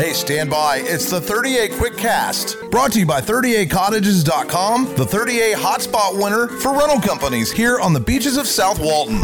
Hey, stand by. It's the 30A QuickCast, brought to you by 30acottages.com, the 30A hotspot winner for rental companies here on the beaches of South Walton.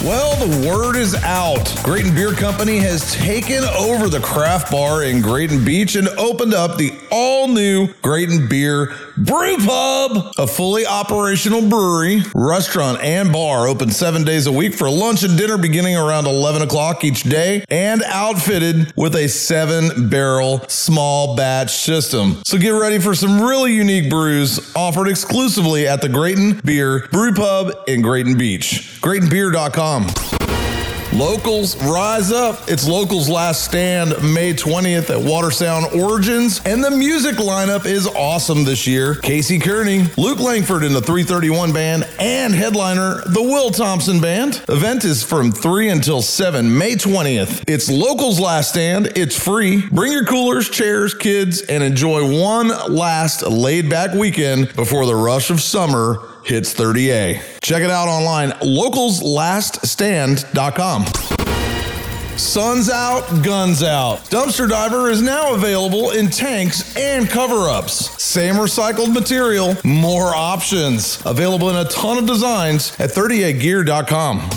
Well, the word is out. Grayton Beer Company has taken over the craft bar in Grayton Beach and opened up the all-new Grayton Beer Brew Pub, a fully operational brewery, restaurant, and bar open 7 days a week for lunch and dinner beginning around 11 o'clock each day and outfitted with a 7-barrel small batch system. So get ready for some really unique brews offered exclusively at the Grayton Beer Brew Pub in Grayton Beach. Graytonbeer.com. Locals, rise up. It's Locals Last Stand, May 20th at Water Sound Origins, and the music lineup is awesome this year. Casey Kearney, Luke Langford in the 331 Band, and headliner, the Will Thompson Band. Event is from 3 until 7, May 20th. It's Locals Last Stand. It's free. Bring your coolers, chairs, kids, and enjoy one last laid-back weekend before the rush of summer hits 30A. Check it out online, localslaststand.com. Sun's out, guns out. Dumpster Diver is now available in tanks and cover-ups. Same recycled material, more options. Available in a ton of designs at 30agear.com.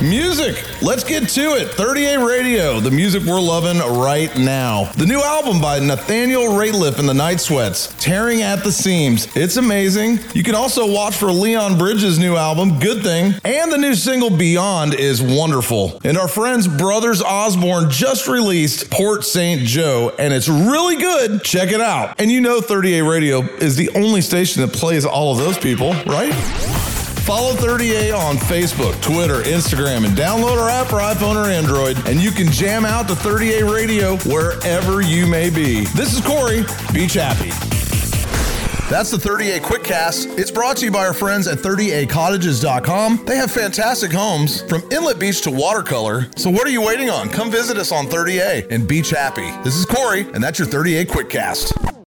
Music, let's get to it. 30A Radio, the music we're loving right now. The new album by Nathaniel Rateliff and the Night Sweats, Tearing at the Seams. It's amazing. You can also watch for Leon Bridges' new album, Good Thing, and the new single Beyond is wonderful. And our friends Brothers Osborne just released Port St. Joe, and it's really good. Check it out. And you know 30A Radio is the only station that plays all of those people, right? Follow 30A on Facebook, Twitter, Instagram, and download our app for iPhone or Android, and you can jam out to 30A Radio wherever you may be. This is Corey, Beach Happy. That's the 30A QuickCast. It's brought to you by our friends at 30acottages.com. They have fantastic homes from inlet beach to watercolor. So what are you waiting on? Come visit us on 30A and Beach Happy. This is Corey, and that's your 30A QuickCast.